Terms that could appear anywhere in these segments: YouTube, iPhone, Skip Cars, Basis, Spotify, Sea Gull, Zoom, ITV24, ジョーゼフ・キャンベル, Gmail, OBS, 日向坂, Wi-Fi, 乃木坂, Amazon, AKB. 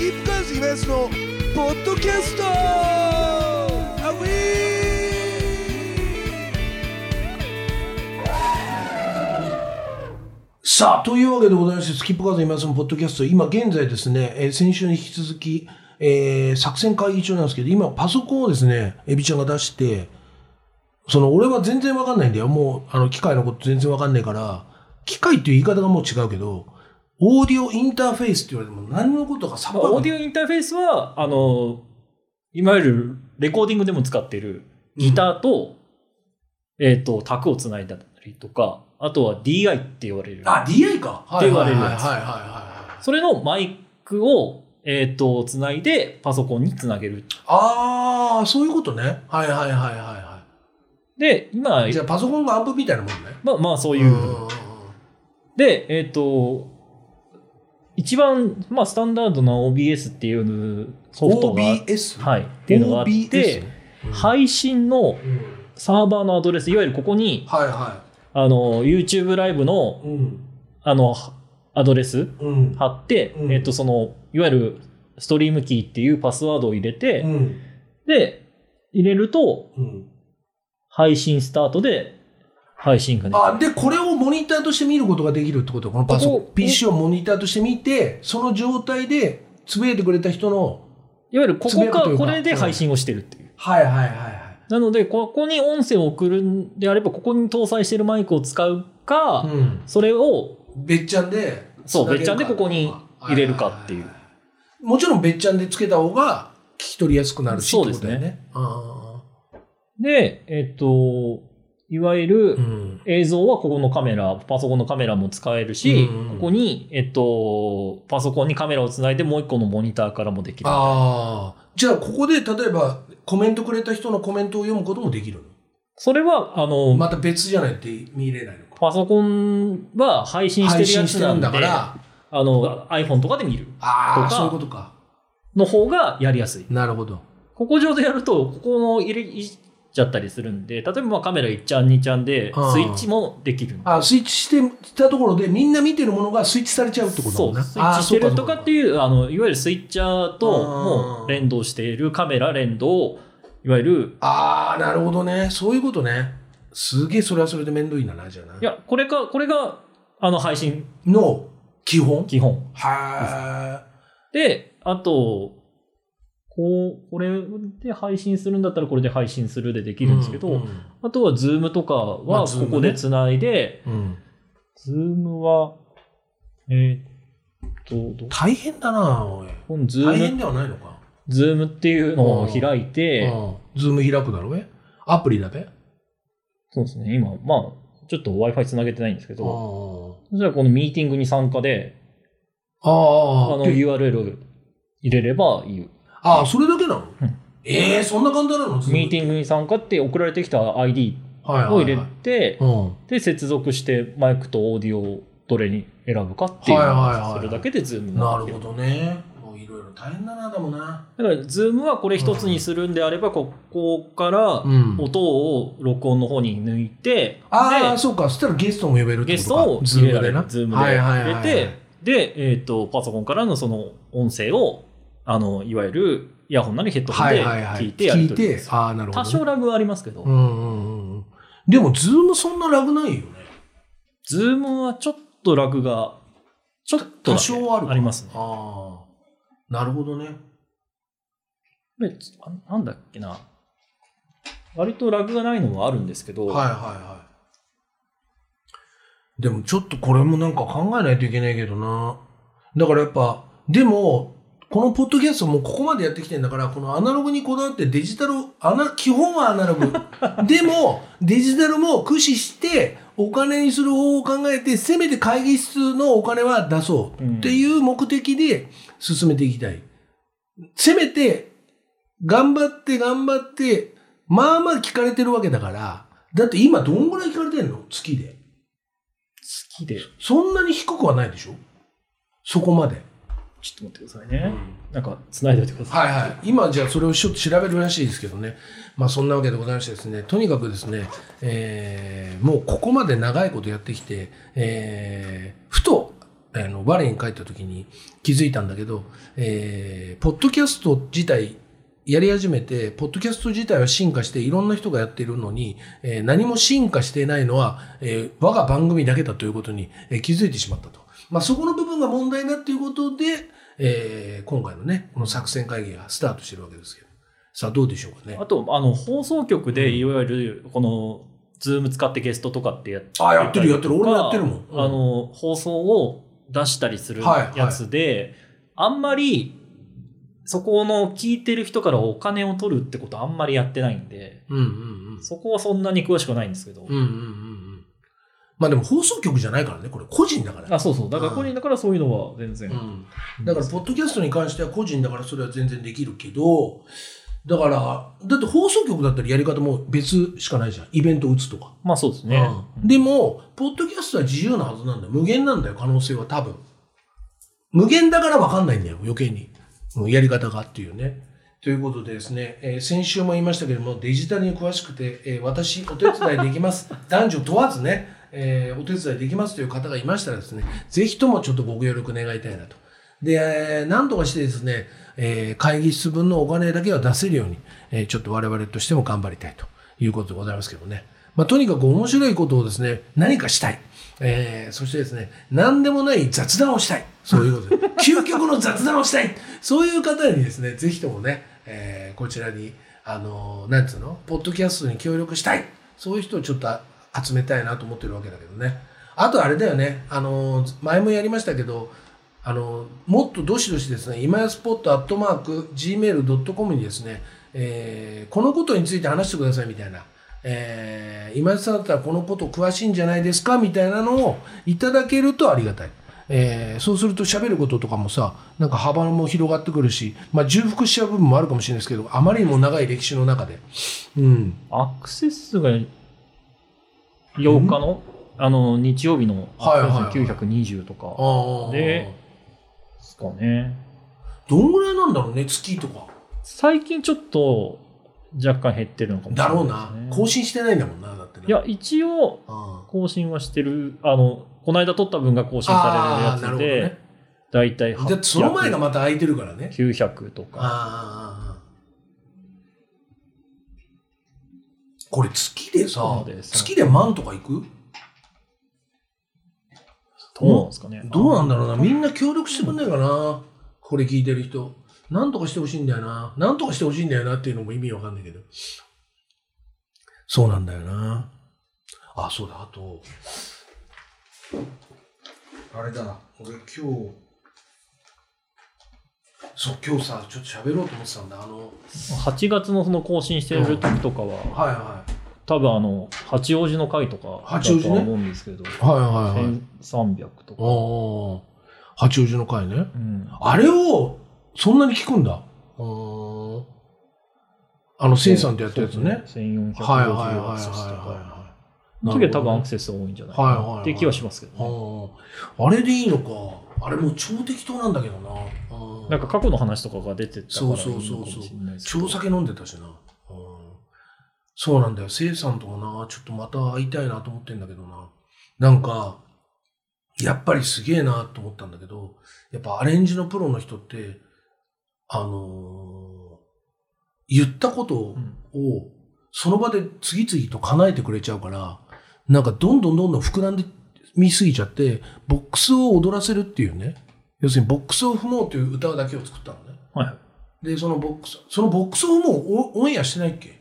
キープカーズイベントのポッドキャストアウィーさあ、というわけでございまして、スキップカーズイベントのポッドキャスト、今現在ですね、先週に引き続き、作戦会議中なんですけど、今パソコンをですね、エビちゃんが出して、その俺は全然わかんないんだよ。もう機械のこと全然わかんないから、機械っていう言い方がもう違うけど、オーディオインターフェースって言われても何のことかさっぱり。オーディオインターフェースはいわゆるレコーディングでも使っているギターと、タクをつないだりとか、あとは DI って言われる。あ、DI か。って言われるやつ。それのマイクをつないでパソコンにつなげる。ああ、そういうことね。はいはいはいはいはい。で、今じゃあパソコンがアンプみたいなもんね。まあそういう。で、一番、まあ、スタンダードな OBS っていうソフトが、はい、っていうのがあって、OBS？ うん、配信のサーバーのアドレス、いわゆるここに、はいはい、YouTube ライブの、うん、アドレス貼って、うん、そのいわゆるストリームキーっていうパスワードを入れて、うん、で入れると、うん、配信スタートで配信がね。あ、でこれをモニターとして見ることができるってこと。このパソコン、PC をモニターとして見て、その状態でつぶやいてくれた人の、いわゆるここかこれで配信をしてるっていう。はいはいはいはい。なのでここに音声を送るんであれば、ここに搭載してるマイクを使うか、うん、それを別チャンで、そう別チャンでここに入れるかっていう。はいはいはい、もちろん別チャンでつけた方が聞き取りやすくなるし、そうですね。ってことだよね。でいわゆる映像はここのカメラ、パソコンのカメラも使えるし、うん、ここに、パソコンにカメラをつないでもう一個のモニターからもできる。ああ、じゃあここで例えばコメントくれた人のコメントを読むこともできるの？それはまた別じゃないって見れないのか。パソコンは配信してるやつなんで、配信してるんだからiPhone とかで見るとか、そういうことかの方がやりやすい。なるほど。ここ上でやるとここのちゃったりするんで、例えばまあカメラ1ちゃん2ちゃんでスイッチもできる。ああ、スイッチしてたところでみんな見てるものがスイッチされちゃうってことだもんね。そう、スイッチしてるとかっていう、いわゆるスイッチャーともう連動している、カメラ連動、いわゆる。ああ、なるほどね、そういうことね。すげえ、それはそれで面倒いな、じゃない。いや、これが配信の基本。はー。で、あとこれで配信するんだったらこれで配信するでできるんですけど、うんうん、あとは Zoom とかはここでつないで、まあ Zoom は大変だなおい。大変ではないのか。 Zoom っていうのを開いて、 Zoom 開くだろうね、アプリだべ。そうですね、今まあちょっと Wi-Fi つなげてないんですけど、そしたらこのミーティングに参加で、URL 入れればいい。ああ、それだけなの？うん、そんな簡単なの？ミーティングに参加って送られてきた ID を入れて、で接続してマイクとオーディオをどれに選ぶかっていうのをするだけで Zoom になる。なるほどね。もういろいろ大変だな、でもな。だから Zoom はこれ一つにするんであれば、ここから音を録音の方に抜いて、ああ、そうか。そしたらゲストも呼べるってことか。ゲストを入れられる。Zoom で入れて、でパソコンからのその音声をいわゆるイヤホンなりヘッドホンで聞いてやるという。多少ラグはありますけど、でも Zoom そんなラグないよね。 Zoom はちょっとラグがちょっと多少ありますね。あ、なるほどね。なんだっけな、割とラグがないのはあるんですけど、はいはいはい。でもちょっとこれもなんか考えないといけないけどな。だからやっぱでもこのポッドキャストもここまでやってきてんだから、このアナログにこだわってデジタル、基本はアナログ。でも、デジタルも駆使してお金にする方法を考えて、せめて会議室のお金は出そうっていう目的で進めていきたい。うん、せめて、頑張って、まあまあ聞かれてるわけだから、だって今どんぐらい聞かれてんの？月で。そんなに低くはないでしょ？そこまで。ちょっと待ってくださいね。なんか繋いでおいてください。はいはい。今じゃあそれをちょっと調べるらしいですけどね。まあそんなわけでございましてですね。とにかくですね、もうここまで長いことやってきて、ふと我に帰った時に気づいたんだけど、ポッドキャスト自体やり始めて、ポッドキャスト自体は進化していろんな人がやっているのに、何も進化していないのは、我が番組だけだということに、気づいてしまったと。そこの部分が問題だということで、今回のね、この作戦会議がスタートしてるわけですけど。さあどうでしょうかね。あと放送局でいわゆるこのズーム使ってゲストとかってやってる俺もやってるもん、うん、放送を出したりするやつで、はいはい、あんまりそこの聞いてる人からお金を取るってことはあんまりやってないんで、うんうんうん、そこはそんなに詳しくないんですけど、うんうんうんうん、まあでも放送局じゃないからね、これ個人だから、ね、あそうそうだから個人だからそういうのは全然、うん、だからポッドキャストに関しては個人だからそれは全然できるけど、だからだって放送局だったらやり方も別しかないじゃん、イベント打つとか。まあそうですね、うん、でもポッドキャストは自由なはずなんだよ、無限なんだよ可能性は、多分無限だから分かんないんだよ余計に、うん、やり方がっていうね。ということでですね、先週も言いましたけどもデジタルに詳しくて、私お手伝いできます男女問わずね、お手伝いできますという方がいましたらですね、ぜひともちょっとご協力願いたいなと。で何とかしてですね、会議室分のお金だけは出せるように、ちょっと我々としても頑張りたいということでございますけどね。とにかく面白いことをですね、何かしたい。そしてですね、何でもない雑談をしたい。そういうことで。究極の雑談をしたい。そういう方にですね、ぜひともね、こちらに、なんつうの、ポッドキャストに協力したい。そういう人をちょっと集めたいなと思ってるわけだけどね。あとあれだよね、前もやりましたけど、もっとどしどしですね、今やスポット@gmail.com にですね、このことについて話してくださいみたいな、今やさんだったらこのこと詳しいんじゃないですかみたいなのをいただけるとありがたい。そうすると喋ることとかもさ、なんか幅も広がってくるし、重複しちゃう部分もあるかもしれないですけど、あまりにも長い歴史の中で、うん、アクセス数が8日の、日曜日の920とかでですかね。どんぐらいなんだろうね、月とか。最近ちょっと若干減ってるのかもしれないですね。だろうな。更新してないんだもんな、だってね。いや、一応更新はしてる。この間撮った分が更新されるやつで、ね、だいたい800。その前がまた空いてるからね。900とか。これ月でさ、月で万とかいく？どうですかね、どうなんだろうな、みんな協力してくんないかな、これ聞いてる人。なんとかしてほしいんだよな、なんとかしてほしいんだよなっていうのも意味わかんないけど、そうなんだよな。あ、そうだ、あとあれだな、俺今日さ、ちょっと喋ろうと思ってたんだ。8月のその更新してる時とかは、うん、はいはい、多分八王子の会とかだとは思うんですけど、ね、はいはいはい、1300とか。八王子の会ね、うん、あれをそんなに聞くんだ。千さんとやったやつね、1450アクセスとかの時は多分アクセス多いんじゃないかなって気はしますけどね、はいはいはい、あれでいいのか。あれもう超適当なんだけどな、なんか過去の話とかが出てたからいいのかもしれないですけど、そうそうそう、超酒飲んでたしな。そうなんだよ、生産とかな、ちょっとまた会いたいなと思ってんだけどな。なんかやっぱりすげえなと思ったんだけど、やっぱアレンジのプロの人って言ったことをその場で次々と叶えてくれちゃうから、なんかどんどん膨らんで見すぎちゃって、ボックスを踊らせるっていうね、要するにボックスを踏もうという歌だけを作ったのね、はい、でそのボックスを踏もうオンエアしてないっけ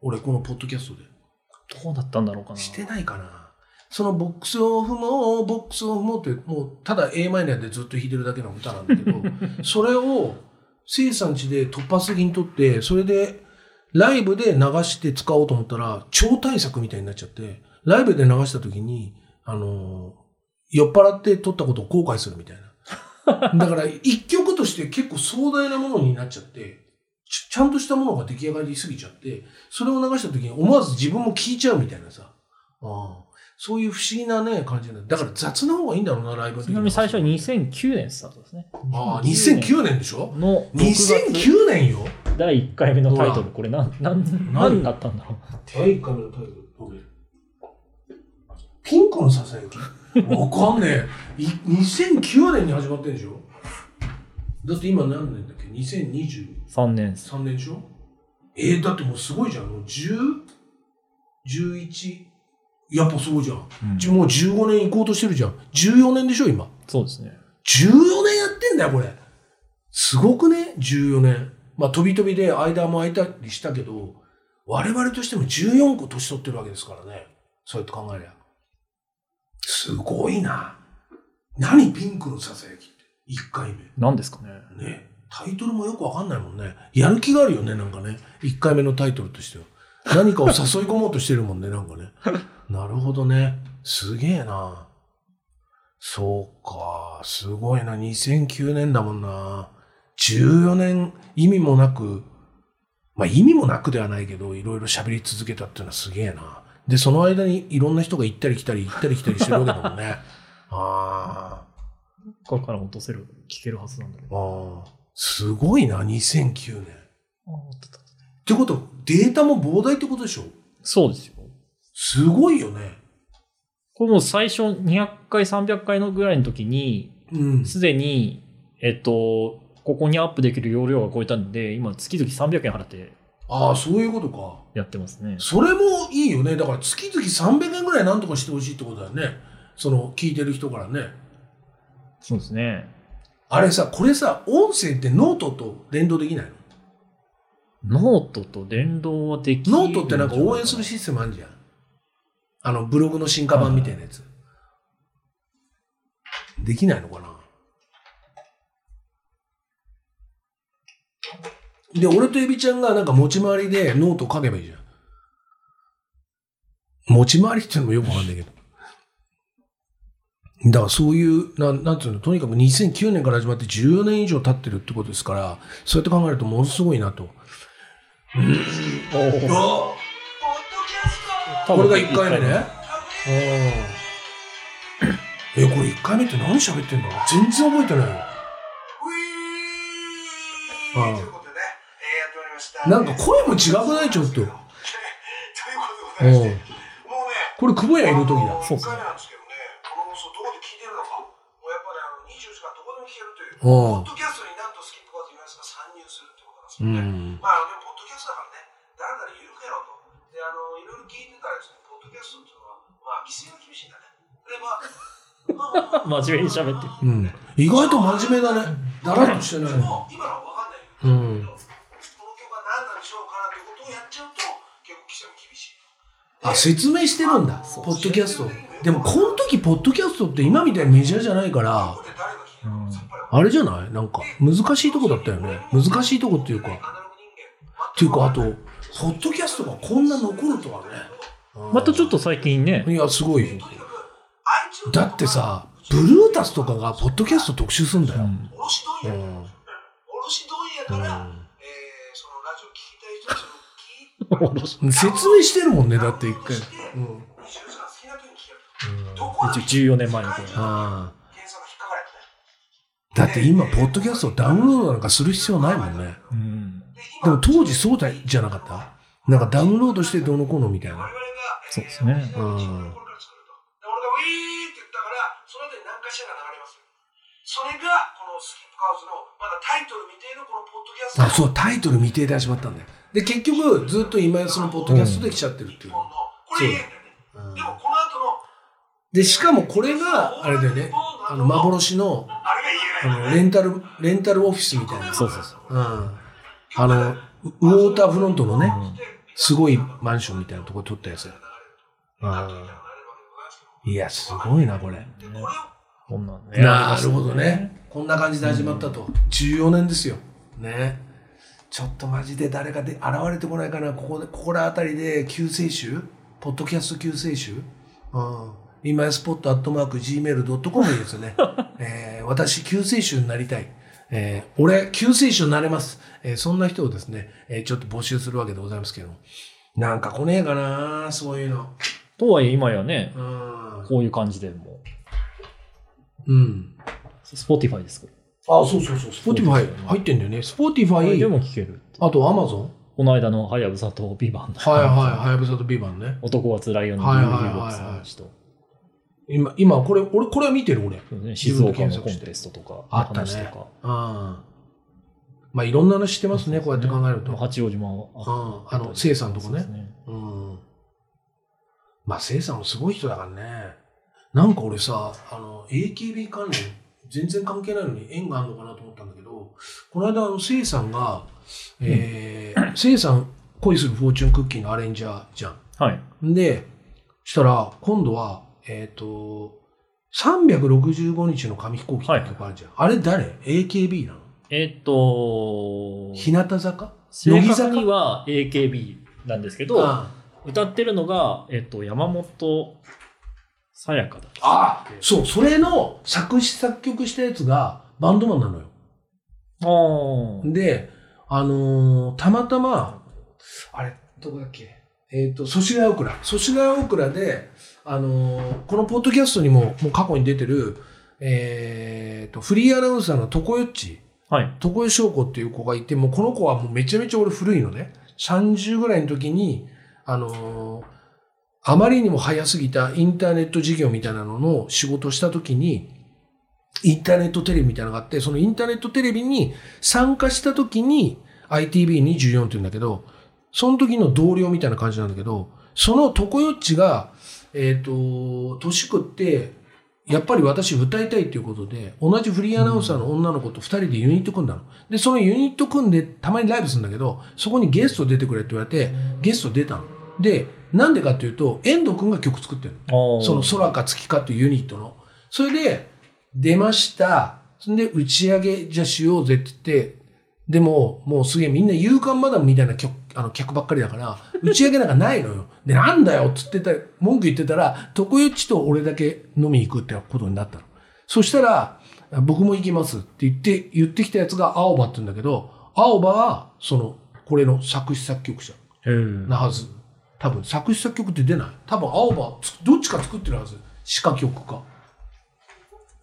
俺、このポッドキャストで。どうだったんだろうかな。してないかな。そのボックスを踏もう、ボックスを踏もうって、もうただ A マイナーでずっと弾いてるだけの歌なんだけど、それを生産地で突発的に撮って、それでライブで流して使おうと思ったら、超大作みたいになっちゃって、ライブで流した時に、酔っ払って撮ったことを後悔するみたいな。だから一曲として結構壮大なものになっちゃって、ちゃんとしたものが出来上がりすぎちゃって、それを流した時に思わず自分も聴いちゃうみたいなさ、そういう不思議なね、感じなんだ。だから雑な方がいいんだろうな、ライブ的に。ちなみに最初は2009年スタートですね。2009年でしょの2009年よ、第1回目のタイトル、これ何だったんだろう。第1回目のタイトル、ピンクのささやき。分かんねえ。2009年に始まってんでしょ。だって今何年だっけ。2023年3年でしょ。だってもうすごいじゃん。もう10 11やっぱすごいじゃん、うん、もう15年行こうとしてるじゃん。14年でしょ今。そうですね。14年やってんだよこれ。すごくね14年。まあ飛び飛びで間も空いたりしたけど、我々としても14個年取ってるわけですからね。そうやって考えりゃすごいな。何ピンクのささやきって1回目何ですか ね。タイトルもよくわかんないもんね。やる気があるよねなんかね。1回目のタイトルとしては何かを誘い込もうとしてるもんねなんかね。なるほどね。すげえな。そうか、すごいな。2009年だもんな。14年意味もなく、まあ意味もなくではないけど、いろいろ喋り続けたっていうのはすげえな。で、その間にいろんな人が行ったり来たり行ったり来たりしてるわけだもんね。ああ。これから落とせる、聞けるはずなんだけど。ああ。すごいな、2009年。あってことは、データも膨大ってことでしょ。そうですよ。すごいよね。これもう最初200回、300回のぐらいの時に、すでに、ここにアップできる容量が超えたんで、今月々300円払って。ああ、そういうことか。やってますね。それもいいよね。だから月々300円ぐらいなんとかしてほしいってことだよね。その聞いてる人からね。そうですね。あれさ、これさ、音声ってノートと連動できないの？ノートと連動はできない。ノートってなんか応援するシステムあるじゃん。ブログの進化版みたいなやつ。できないのかな。で、俺とエビちゃんがなんか持ち回りでノート書けばいいじゃん。持ち回りっていうのもよくわかんないけど。だからそういう、なんていうの、とにかく2009年から始まって14年以上経ってるってことですから、そうやって考えるとものすごいなと。これが1回目ね。これ1回目って何喋ってんだろう。全然覚えてないよ。なんか声も違くないちょっと。これ久保屋いる時だ。そうですね。ポッドキャストになんとスキップコードといいますか参入するってことなんですよね。まあでもポッドキャストだからね、誰々緩くやろうと。で、いろいろ聞いてたらですね、ポッドキャストっていうのは、まあ、規制が厳しいんだね。で、まあ、真面目に喋ってる、意外と真面目だね。だらっとしてない。もう今のは分かんないけど、この曲は何なんでしょうかなってことをやっちゃうと、結構規制も厳しい。あ、説明してるんだ、ポッドキャスト。でも、この時、ポッドキャストって今みたいにメジャーじゃないから、あれじゃない？なんか難しいとこだったよね。難しいとこっていうか、あとポッドキャストがこんな残るとはね。またちょっと最近ね。いやすごいよ。だってさ、ブルータスとかがポッドキャスト特集するんだよ。卸問屋からそのラジオ聞いた人たちの説明してるもんね。だって一回。14年前の頃。だって今ポッドキャストをダウンロードなんかする必要ないもんね、でも当時そうじゃなかった？なんかダウンロードしてどうのこうのみたいな。そうですね。俺がウィーって言ったからその後に何かしらが流れます。それがこのスキップカウスのまだタイトル未定のこのポッドキャスト。あ、そうタイトル未定で始まったんだよ。で結局ずっと今やそのポッドキャストで来ちゃってるっていう、これ言えんだよね。でもこの後ので、しかもこれがあれだよね、幻のレンタルオフィスみたいな。そうそうそう。ウォーターフロントのね、すごいマンションみたいなところ撮ったやつ。いや、すごいな、これ。なるほどね。こんな感じで始まったと。14年ですよ。ね。ちょっとマジで誰かで現れてこないかな。ここら辺りで救世主？ポッドキャスト救世主？今やスポットアットマーク gmail.com ですよね。私、救世主になりたい。俺、救世主になれます。そんな人をですね、ちょっと募集するわけでございますけども。なんか来ねえかな、そういうの。とはいえ、今やね、こういう感じでもう。スポティファイですか？あ、そうそうそう。スポティファイ入ってんだよね。スポティファイでも聞ける。あと、アマゾン。この間のハヤブサとビバン。はいはい、ハヤブサとビバンね。男はつらいよのビバンの人。今これこれは見てる俺、ね、静岡のコンテストとかあったね、とか、あまあいろんな話してますね、こうやって考えると八王子もあの聖さんとかね、うん、まあ聖さんもすごい人だからね。なんか俺さ、あの AKB 関連全然関係ないのに縁があるのかなと思ったんだけど、この間あの聖さんが、聖さん恋するフォーチュンクッキーのアレンジャーじゃん。はい。で、したら今度は365日の紙飛行機って曲あるじゃん。はい、あれ誰 ？AKB なの？日向坂？乃木坂には AKB なんですけど、歌ってるのが山本さやかだ。あ、そう、それの作詞作曲したやつがバンドマンなのよ。で、たまたまあれどこだっけ？祖師ヶ谷大倉。祖師ヶ谷大倉で、このポッドキャストにも、もう過去に出てる、フリーアナウンサーのとこよっち。はい。とこよしょうこっていう子がいて、もうこの子はもうめちゃめちゃ俺古いのね。30ぐらいの時に、あまりにも早すぎたインターネット事業みたいなのの仕事した時に、インターネットテレビみたいなのがあって、そのインターネットテレビに参加した時に、ITV24 って言うんだけど、その時の同僚みたいな感じなんだけど、そのとこよっちが、年食って、やっぱり私歌いたいということで、同じフリーアナウンサーの女の子と二人でユニット組んだの。で、そのユニット組んで、たまにライブするんだけど、そこにゲスト出てくれって言われて、ゲスト出たの。で、なんでかっていうと、遠藤くんが曲作ってるの。その空か月かっていうユニットの。それで、出ました。そんで、打ち上げじゃしようぜって言って、でも、もうすげえみんな勇敢マダムみたいな客ばっかりだから、打ち上げなんかないのよ。で、なんだよっつってた、文句言ってたら、とこよっちと俺だけ飲みに行くってことになったの。そしたら、僕も行きますって言ってきたやつが青葉って言うんだけど、青葉は、これの作詞作曲者なはず。多分、作詞作曲って出ない。多分、青葉、どっちか作ってるはず。詩か曲か。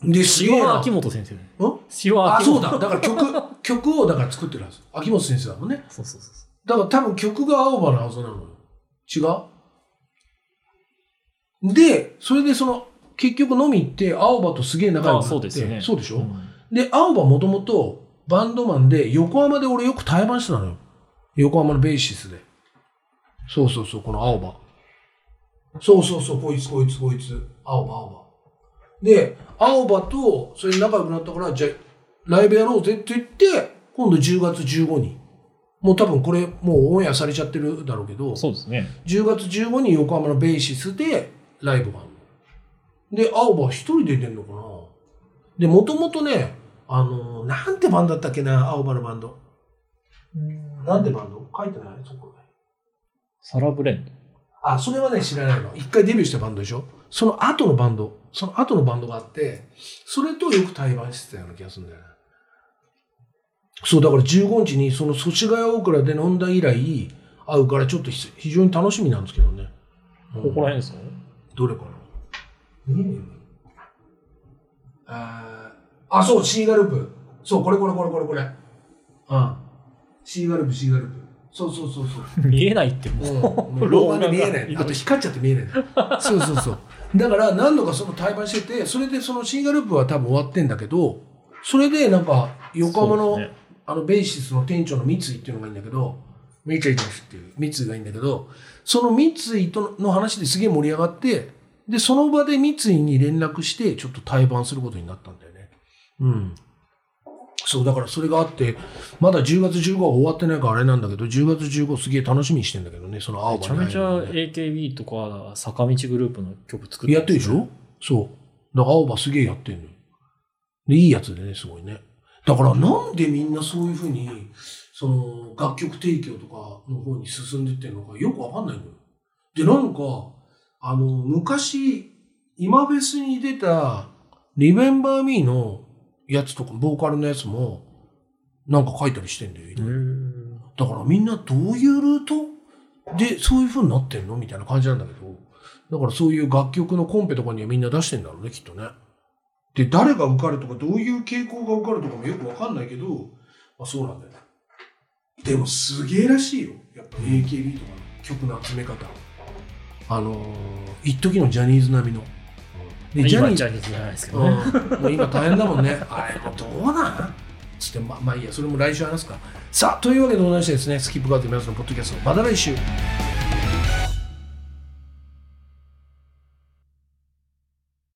で、白秋元先生。あ、そうだ。だから曲をだから作ってるはず。秋元先生だもんね。そうそうそう。だから多分曲が青葉のはずなのよ。違う？で、それで結局飲み行って青葉とすげえ仲良くなって。そうですよね。そうでしょ、うん、で、青葉もともとバンドマンで、横浜で俺よく対バンしてたのよ。横浜のベーシスで。そうそうそう、この青葉。そうそうそう、こいつ。青葉。で、青葉とそれで仲良くなったから、じゃあライブやろうぜって言って、今度10月15に。もう多分これ、もうオンエアされちゃってるだろうけど、そうですね。10月15に横浜のベーシスでライブがある。で、青葉一人で出てんのかな。で、もともとね、なんてバンドだったっけな、青葉のバンド。なんてバンド書いてないそこ。サラブレンド。あ、それはね、知らないの。一回デビューしたバンドでしょ。その後のバンドがあって、それとよく対バンしてたような気がするんだよね。そう、だから15日にその祖師ヶ谷大倉で飲んだ以来会うから、ちょっと非常に楽しみなんですけどね。うん、ここら辺ですかね。どれかな。あ、そう、シーガループ。そう、これ。うん。シーガループ。そう。見えないってもう。老眼で見えない。あと光っちゃって見えない。そう。だから何度かその対バンしてて、それでそのシーガループは多分終わってんだけど、それでなんか横浜の、ね、ベーシスの店長の三井っていうのがいいんだけど、三井がいいんだけど、その三井との話ですげえ盛り上がって、で、その場で三井に連絡して、ちょっと対バンすることになったんだよね。うん。そう、だからそれがあって、まだ10月15は終わってないからあれなんだけど、10月15すげえ楽しみにしてんだけどね、その青葉の、ね。めちゃめちゃ AKB とか坂道グループの曲作ってる、ね、やってるでしょ。そう。だから青葉すげえやってんのよ。で、いいやつでね、すごいね。だからなんでみんなそういうふうに、楽曲提供とかの方に進んでってるのかよくわかんないのよ。で、なんか、昔、今フェスに出た、リメンバーミーの、やつとかボーカルのやつもなんか書いたりしてんだよ。だからみんなどういうルートでそういう風になってんのみたいな感じなんだけど、だからそういう楽曲のコンペとかにはみんな出してんだろうね、きっとね。で、誰が受かるとかどういう傾向が受かるとかもよくわかんないけど、まあ、そうなんだよね。でもすげえらしいよ、やっぱ AKB とかの曲の集め方、一時のジャニーズ並みの、ね、ジャニーズじゃないですけどね、うん、もう今大変だもんねあれもどうなんつってまあいいやそれも来週話すか。さあというわけでございましてですねスキップカート皆さんのポッドキャストまた来週。